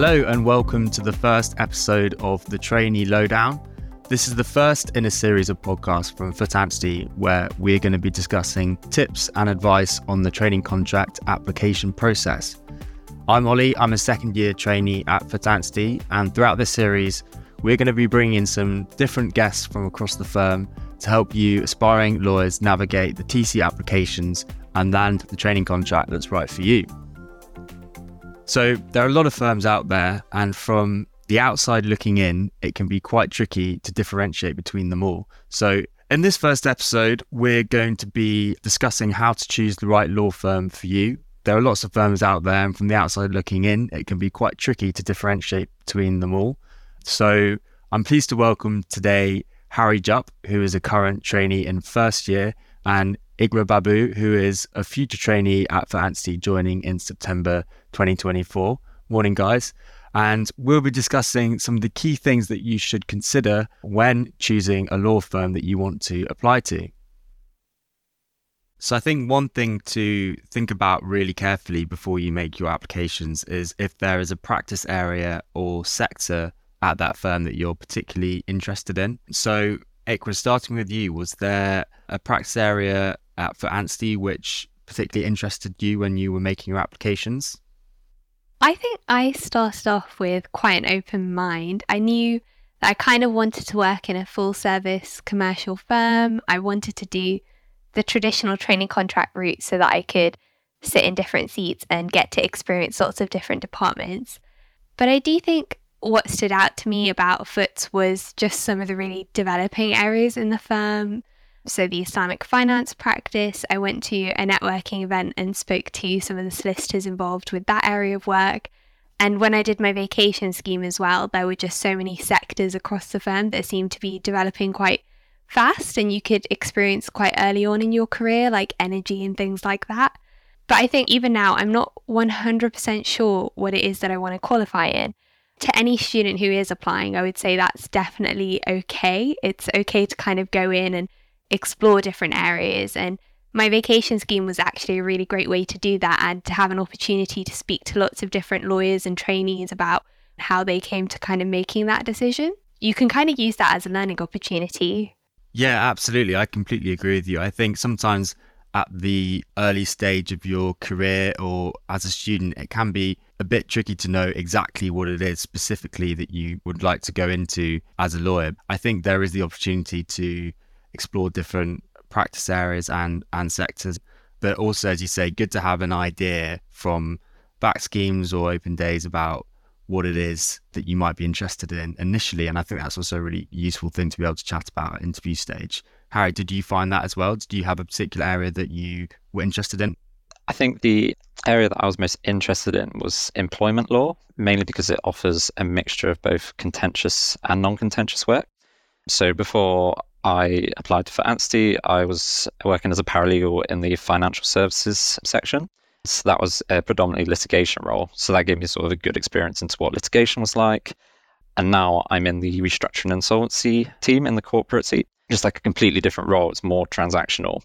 Hello and welcome to the first episode of The Trainee Lowdown. This is the first in a series of podcasts from Foot Anstey where we're going to be discussing tips and advice on the training contract application process. I'm Ollie, I'm a second year trainee at Foot Anstey, and throughout this series we're going to be bringing in some different guests from across the firm to help you aspiring lawyers navigate the TC applications and land the training contract that's right for you. So there are a lot of firms out there, and from the outside looking in, it can be quite tricky to differentiate between them all. So in this first episode, we're going to be discussing how to choose the right law firm for you. There are lots of firms out there, and from the outside looking in, it can be quite tricky to differentiate between them all. So I'm pleased to welcome today Harry Jupp, who is a current trainee in first year, and Iqra Babu, who is a future trainee at Foot Anstey, joining in September 2024. Morning, guys. And we'll be discussing some of the key things that you should consider when choosing a law firm that you want to apply to. So I think one thing to think about really carefully before you make your applications is if there is a practice area or sector at that firm that you're particularly interested in. So Iqra, starting with you, was there a practice area at Foot Anstey which particularly interested you when you were making your applications? I think I started off with quite an open mind. I knew that I kind of wanted to work in a full service commercial firm. I wanted to do the traditional training contract route so that I could sit in different seats and get to experience lots of different departments. But I do think what stood out to me about Foot's was just some of the really developing areas in the firm. So the Islamic finance practice, I went to a networking event and spoke to some of the solicitors involved with that area of work. And when I did my vacation scheme as well, there were just so many sectors across the firm that seemed to be developing quite fast and you could experience quite early on in your career, like energy and things like that. But I think even now, I'm not 100% sure what it is that I want to qualify in. To any student who is applying, I would say that's definitely okay. It's okay to kind of go in and explore different areas, and my vacation scheme was actually a really great way to do that and to have an opportunity to speak to lots of different lawyers and trainees about how they came to kind of making that decision. You can kind of use that as a learning opportunity. Yeah, absolutely. I completely agree with you. I think sometimes at the early stage of your career or as a student, it can be a bit tricky to know exactly what it is specifically that you would like to go into as a lawyer. I think there is the opportunity to explore different practice areas and sectors, but also, as you say, good to have an idea from back schemes or open days about what it is that you might be interested in initially. And I think that's also a really useful thing to be able to chat about at interview stage. Harry, did you find that as well? Did you have a particular area that you were interested in? I think the area that I was most interested in was employment law, mainly because it offers a mixture of both contentious and non-contentious work. So before I applied to Foot Anstey, I was working as a paralegal in the financial services section. So that was a predominantly litigation role. So that gave me sort of a good experience into what litigation was like. And now I'm in the restructuring and insolvency team in the corporate seat, just like a completely different role. It's more transactional.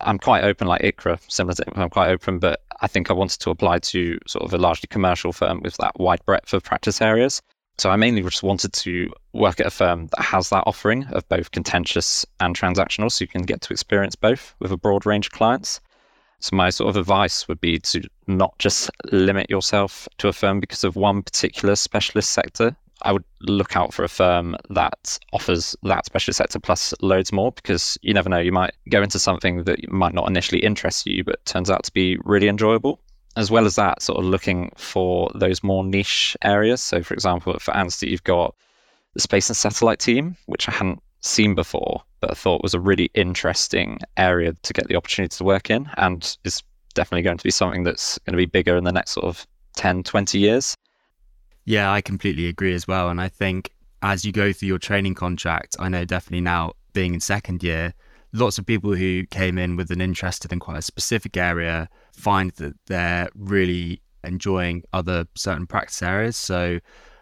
I'm quite open, like Iqra, similar to Iqra, I'm quite open, but I think I wanted to apply to sort of a largely commercial firm with that wide breadth of practice areas. So I mainly just wanted to work at a firm that has that offering of both contentious and transactional, so you can get to experience both with a broad range of clients. So my sort of advice would be to not just limit yourself to a firm because of one particular specialist sector. I would look out for a firm that offers that specialist sector plus loads more, because you never know, you might go into something that might not initially interest you, but turns out to be really enjoyable. As well as that, sort of looking for those more niche areas. So for example, at Foot Anstey, you've got the space and satellite team, which I hadn't seen before, but I thought was a really interesting area to get the opportunity to work in, and is definitely going to be something that's going to be bigger in the next sort of 10, 20 years. Yeah, I completely agree as well. And I think as you go through your training contract, I know definitely now being in second year, lots of people who came in with an interest in quite a specific area find that they're really enjoying other certain practice areas. So,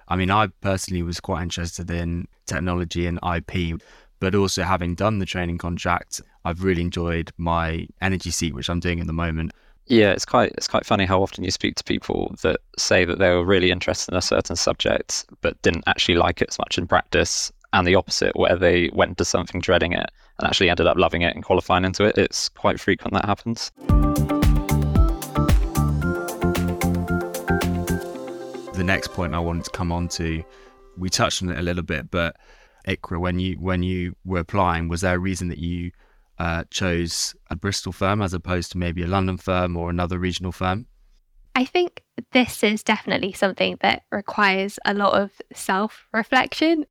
I mean, I personally was quite interested in technology and IP, but also having done the training contract, I've really enjoyed my energy seat, which I'm doing at the moment. Yeah, it's quite funny how often you speak to people that say that they were really interested in a certain subject but didn't actually like it as much in practice, and the opposite, where they went into something dreading it and actually ended up loving it and qualifying into it. It's quite frequent that happens. The next point I wanted to come on to, we touched on it a little bit, but Iqra, when you were applying, was there a reason that you chose a Bristol firm as opposed to maybe a London firm or another regional firm? I think this is definitely something that requires a lot of self-reflection,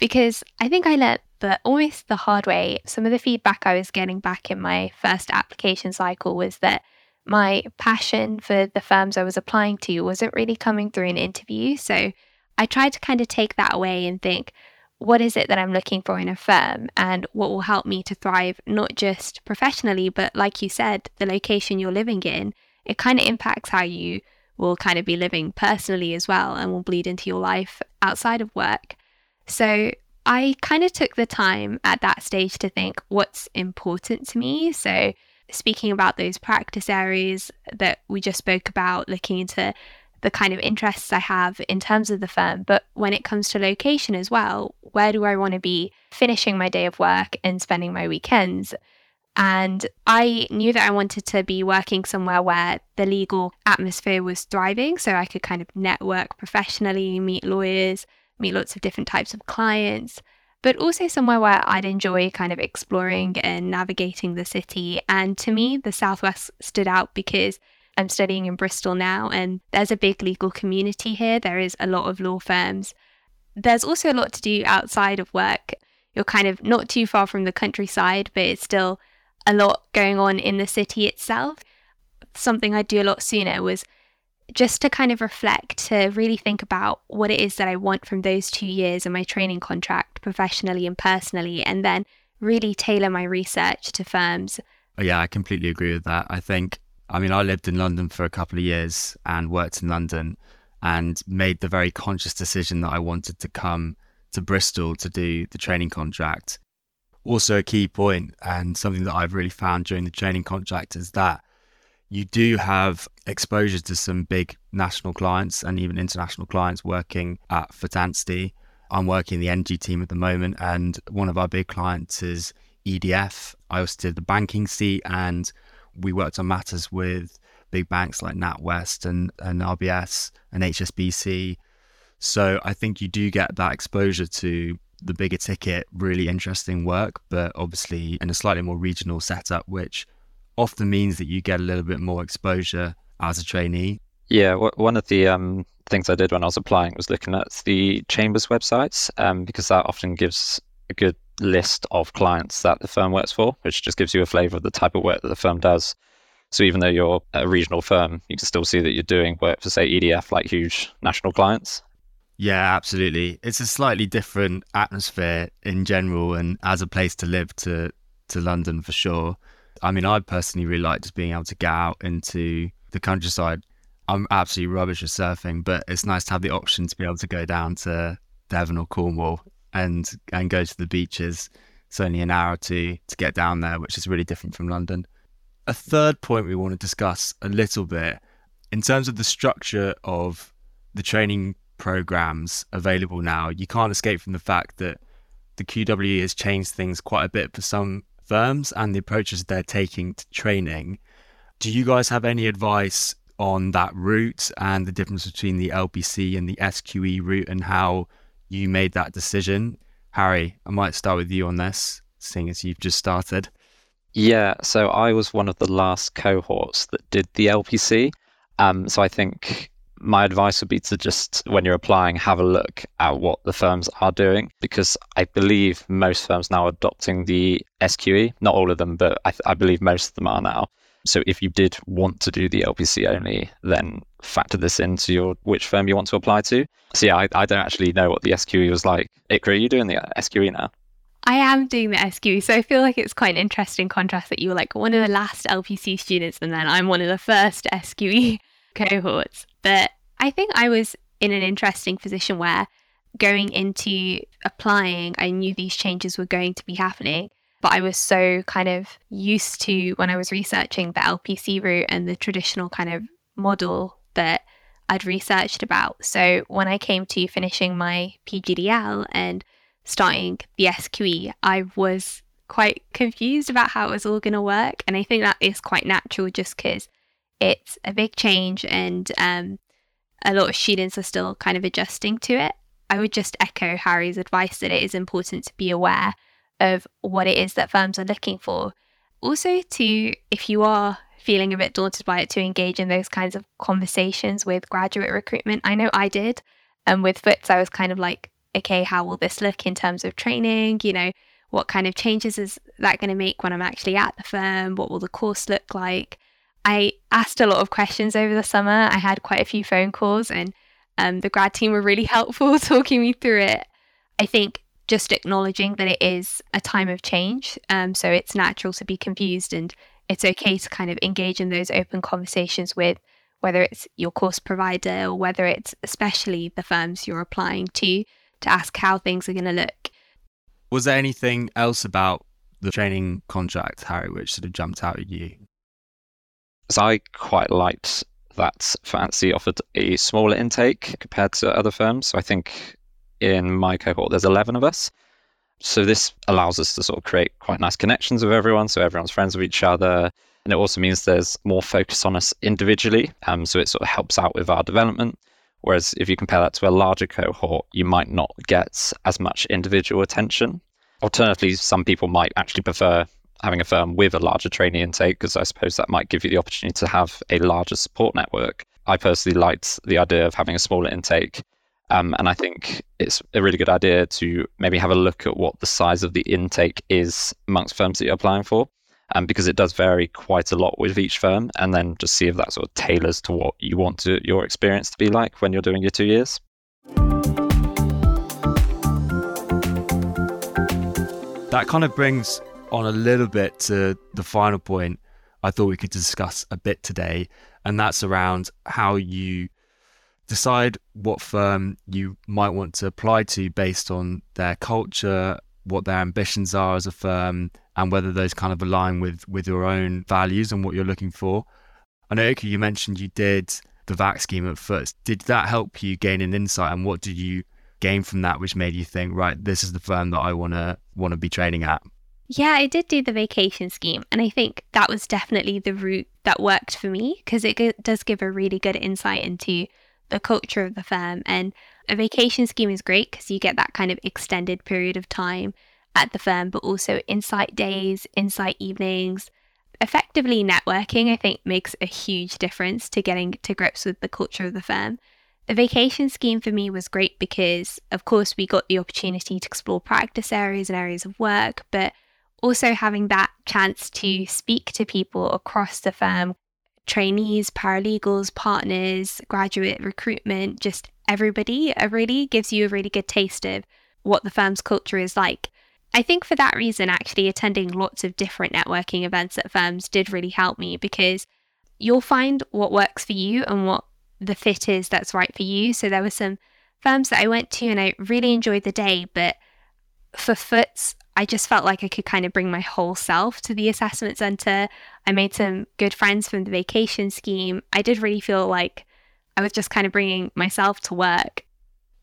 because I think I learnt that almost the hard way. Some of the feedback I was getting back in my first application cycle was that my passion for the firms I was applying to wasn't really coming through in interviews. So I tried to kind of take that away and think, what is it that I'm looking for in a firm, and what will help me to thrive, not just professionally, but like you said, the location you're living in, it kind of impacts how you will kind of be living personally as well, and will bleed into your life outside of work. So I kind of took the time at that stage to think what's important to me. So speaking about those practice areas that we just spoke about, looking into the kind of interests I have in terms of the firm, but when it comes to location as well, where do I want to be finishing my day of work and spending my weekends? And I knew that I wanted to be working somewhere where the legal atmosphere was thriving, so I could kind of network professionally, meet lawyers, meet lots of different types of clients, but also somewhere where I'd enjoy kind of exploring and navigating the city. And to me, the Southwest stood out because I'm studying in Bristol now, and there's a big legal community here. There is a lot of law firms. There's also a lot to do outside of work. You're kind of not too far from the countryside, but it's still a lot going on in the city itself. Something I do a lot sooner was just to kind of reflect, to really think about what it is that I want from those 2 years in my training contract, professionally and personally, and then really tailor my research to firms. Yeah, I completely agree with that. I lived in London for a couple of years and worked in London, and made the very conscious decision that I wanted to come to Bristol to do the training contract. Also a key point, and something that I've really found during the training contract, is that you do have exposure to some big national clients and even international clients working at Foot Anstey. I'm working in the energy team at the moment, and one of our big clients is EDF. I also did the banking seat, and we worked on matters with big banks like NatWest and RBS and HSBC. So I think you do get that exposure to the bigger ticket, really interesting work, but obviously in a slightly more regional setup, which often means that you get a little bit more exposure as a trainee. Yeah, one of the things I did when I was applying was looking at the Chambers websites, because that often gives a good list of clients that the firm works for, which just gives you a flavour of the type of work that the firm does. So even though you're a regional firm, you can still see that you're doing work for, say, EDF, like huge national clients. Yeah, absolutely. It's a slightly different atmosphere in general, and as a place to live to London for sure. I mean, I personally really like just being able to get out into the countryside. I'm absolutely rubbish at surfing, but it's nice to have the option to be able to go down to Devon or Cornwall and go to the beaches. It's only an hour or two to get down there, which is really different from London. A third point we want to discuss a little bit, in terms of the structure of the training programs available now, you can't escape from the fact that the QWE has changed things quite a bit for some firms and the approaches they're taking to training. Do you guys have any advice on that route and the difference between the LPC and the SQE route, and how you made that decision? Harry, I might start with you on this, seeing as you've just started. Yeah, so I was one of the last cohorts that did the LPC. So I think my advice would be to just, when you're applying, have a look at what the firms are doing, because I believe most firms now are adopting the SQE. Not all of them, but I believe most of them are now. So if you did want to do the LPC only, then factor this into which firm you want to apply to. So yeah, I don't actually know what the SQE was like. Iqra, are you doing the SQE now? I am doing the SQE, so I feel like it's quite an interesting contrast that you were like one of the last LPC students and then I'm one of the first SQE cohorts. But I think I was in an interesting position where, going into applying, I knew these changes were going to be happening. But I was so kind of used to, when I was researching the LPC route and the traditional kind of model that I'd researched about. So when I came to finishing my PGDL and starting the SQE, I was quite confused about how it was all going to work. And I think that is quite natural just because it's a big change and a lot of students are still kind of adjusting to it. I would just echo Harry's advice that it is important to be aware of what it is that firms are looking for. Also to, if you are feeling a bit daunted by it, to engage in those kinds of conversations with graduate recruitment. I know I did. And with Foots, I was kind of like, okay, how will this look in terms of training? You know, what kind of changes is that going to make when I'm actually at the firm? What will the course look like? I asked a lot of questions over the summer. I had quite a few phone calls and the grad team were really helpful talking me through it. I think just acknowledging that it is a time of change. So it's natural to be confused, and it's okay to kind of engage in those open conversations with whether it's your course provider or whether it's especially the firms you're applying to ask how things are going to look. Was there anything else about the training contract, Harry, which sort of jumped out at you? So I quite liked that Foot Anstey offered a smaller intake compared to other firms. So I think in my cohort, there's 11 of us. So this allows us to sort of create quite nice connections with everyone. So everyone's friends with each other. And it also means there's more focus on us individually. So it sort of helps out with our development. Whereas if you compare that to a larger cohort, you might not get as much individual attention. Alternatively, some people might actually prefer having a firm with a larger trainee intake, because I suppose that might give you the opportunity to have a larger support network. I personally liked the idea of having a smaller intake. And I think it's a really good idea to maybe have a look at what the size of the intake is amongst firms that you're applying for, because it does vary quite a lot with each firm, and then just see if that sort of tailors to what you want your experience to be like when you're doing your 2 years. That kind of brings on a little bit to the final point I thought we could discuss a bit today, and that's around how you decide what firm you might want to apply to based on their culture, what their ambitions are as a firm, and whether those kind of align with your own values and what you're looking for. I know, Iqra, you mentioned you did the VAC scheme at Foots. Did that help you gain an insight, and what did you gain from that which made you think, right, this is the firm that I want to be training at? Yeah, I did do the vacation scheme, and I think that was definitely the route that worked for me, because it does give a really good insight into the culture of the firm. And a vacation scheme is great because you get that kind of extended period of time at the firm, but also insight days, insight evenings. Effectively networking, I think, makes a huge difference to getting to grips with the culture of the firm. The vacation scheme for me was great because, of course, we got the opportunity to explore practice areas and areas of work, but also having that chance to speak to people across the firm, trainees, paralegals, partners, graduate recruitment, just everybody, really gives you a really good taste of what the firm's culture is like. I think for that reason, actually, attending lots of different networking events at firms did really help me, because you'll find what works for you and what the fit is that's right for you. So there were some firms that I went to and I really enjoyed the day, but for Foots, I just felt like I could kind of bring my whole self to the assessment centre. I made some good friends from the vacation scheme. I did really feel like I was just kind of bringing myself to work.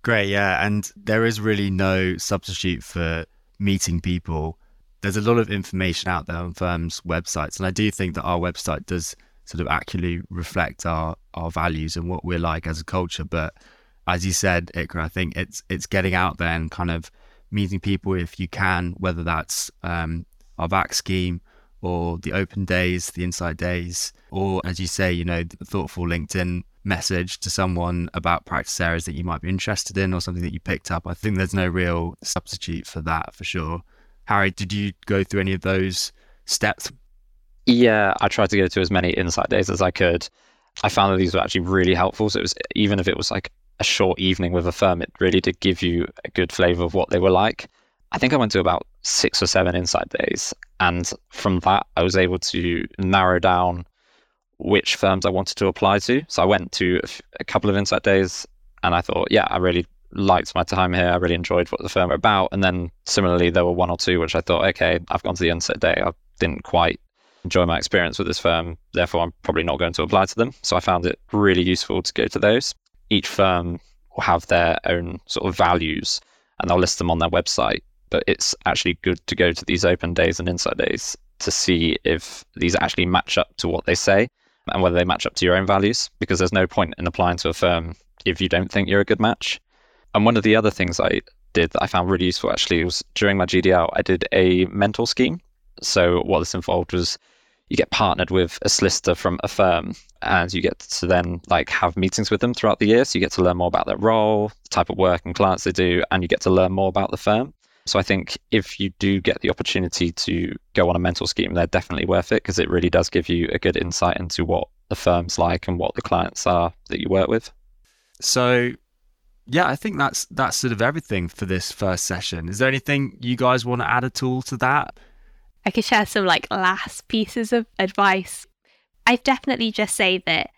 Great, yeah. And there is really no substitute for meeting people. There's a lot of information out there on firms' websites, and I do think that our website does sort of accurately reflect our values and what we're like as a culture. But as you said, Iqra, I think it's getting out there and kind of meeting people if you can, whether that's our VAC scheme or the open days, the insight days, or as you say, you know, the thoughtful LinkedIn message to someone about practice areas that you might be interested in or something that you picked up. I think there's no real substitute for that, for sure. Harry, did you go through any of those steps? Yeah, I tried to go to as many insight days as I could. I found that these were actually really helpful. So it was, even if it was like a short evening with a firm, it really did give you a good flavour of what they were like. I think I went to about 6 or 7 insight days, and from that I was able to narrow down which firms I wanted to apply to. So I went to a couple of insight days and I thought, yeah, I really liked my time here. I really enjoyed what the firm were about. And then similarly, there were one or two which I thought, okay, I've gone to the inset day. I didn't quite enjoy my experience with this firm. Therefore, I'm probably not going to apply to them. So I found it really useful to go to those. Each firm will have their own sort of values and they'll list them on their website. But it's actually good to go to these open days and insight days to see if these actually match up to what they say and whether they match up to your own values, because there's no point in applying to a firm if you don't think you're a good match. And one of the other things I did that I found really useful actually was during my GDL, I did a mentor scheme. So what this involved was you get partnered with a solicitor from a firm and you get to then like have meetings with them throughout the year. So you get to learn more about their role, the type of work and clients they do, and you get to learn more about the firm. So I think if you do get the opportunity to go on a mentor scheme, they're definitely worth it because it really does give you a good insight into what the firm's like and what the clients are that you work with. So, yeah, I think that's sort of everything for this first session. Is there anything you guys want to add at all to that? I could share some like last pieces of advice. I'd definitely just say that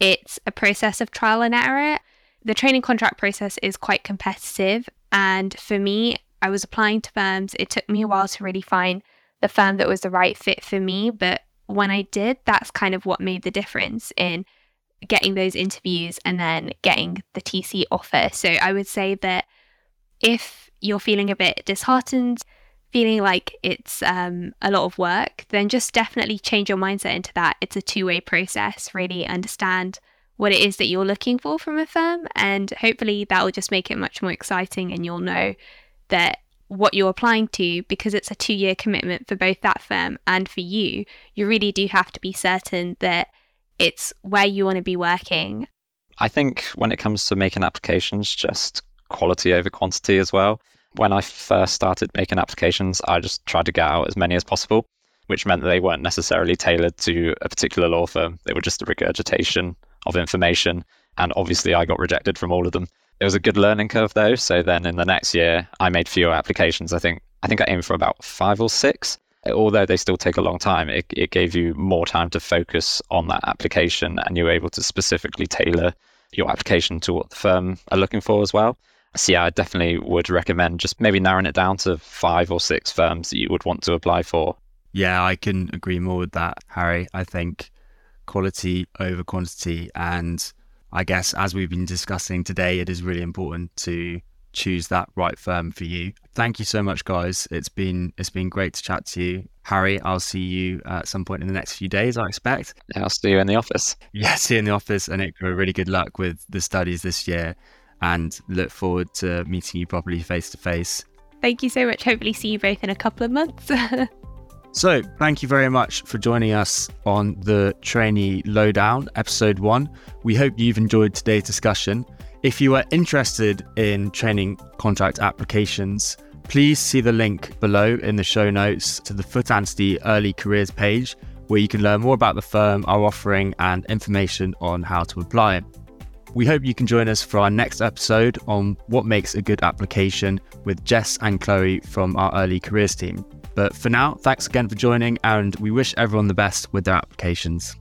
it's a process of trial and error. The training contract process is quite competitive. And for me, I was applying to firms. It took me a while to really find the firm that was the right fit for me. But when I did, that's kind of what made the difference in getting those interviews and then getting the TC offer. So I would say that if you're feeling a bit disheartened, feeling like it's a lot of work, then just definitely change your mindset into that. It's a two-way process. Really understand what it is that you're looking for from a firm. And hopefully that will just make it much more exciting and you'll know that what you're applying to, because it's a 2-year commitment for both that firm and for you, you really do have to be certain that it's where you want to be working. I think when it comes to making applications, just quality over quantity as well. When I first started making applications, I just tried to get out as many as possible, which meant that they weren't necessarily tailored to a particular law firm. They were just a regurgitation of information. And obviously I got rejected from all of them. It was a good learning curve though. So then in the next year, I made fewer applications. I think I aimed for about 5 or 6. Although they still take a long time, it gave you more time to focus on that application and you were able to specifically tailor your application to what the firm are looking for as well. So yeah, I definitely would recommend just maybe narrowing it down to 5 or 6 firms that you would want to apply for. Yeah, I can agree more with that, Harry. I think quality over quantity, and I guess as we've been discussing today, it is really important to choose that right firm for you. Thank you so much, guys. It's been great to chat to you. Harry, I'll see you at some point in the next few days, I expect. Yeah, I'll see you in the office. Yeah, see you in the office. And Iqra, really good luck with the studies this year and look forward to meeting you properly face to face. Thank you so much. Hopefully see you both in a couple of months. So thank you very much for joining us on the Trainee Lowdown, episode 1. We hope you've enjoyed today's discussion. If you are interested in training contract applications, please see the link below in the show notes to the Foot Anstey Early Careers page, where you can learn more about the firm, our offering, and information on how to apply. We hope you can join us for our next episode on what makes a good application with Jess and Chloe from our Early Careers team. But for now, thanks again for joining, and we wish everyone the best with their applications.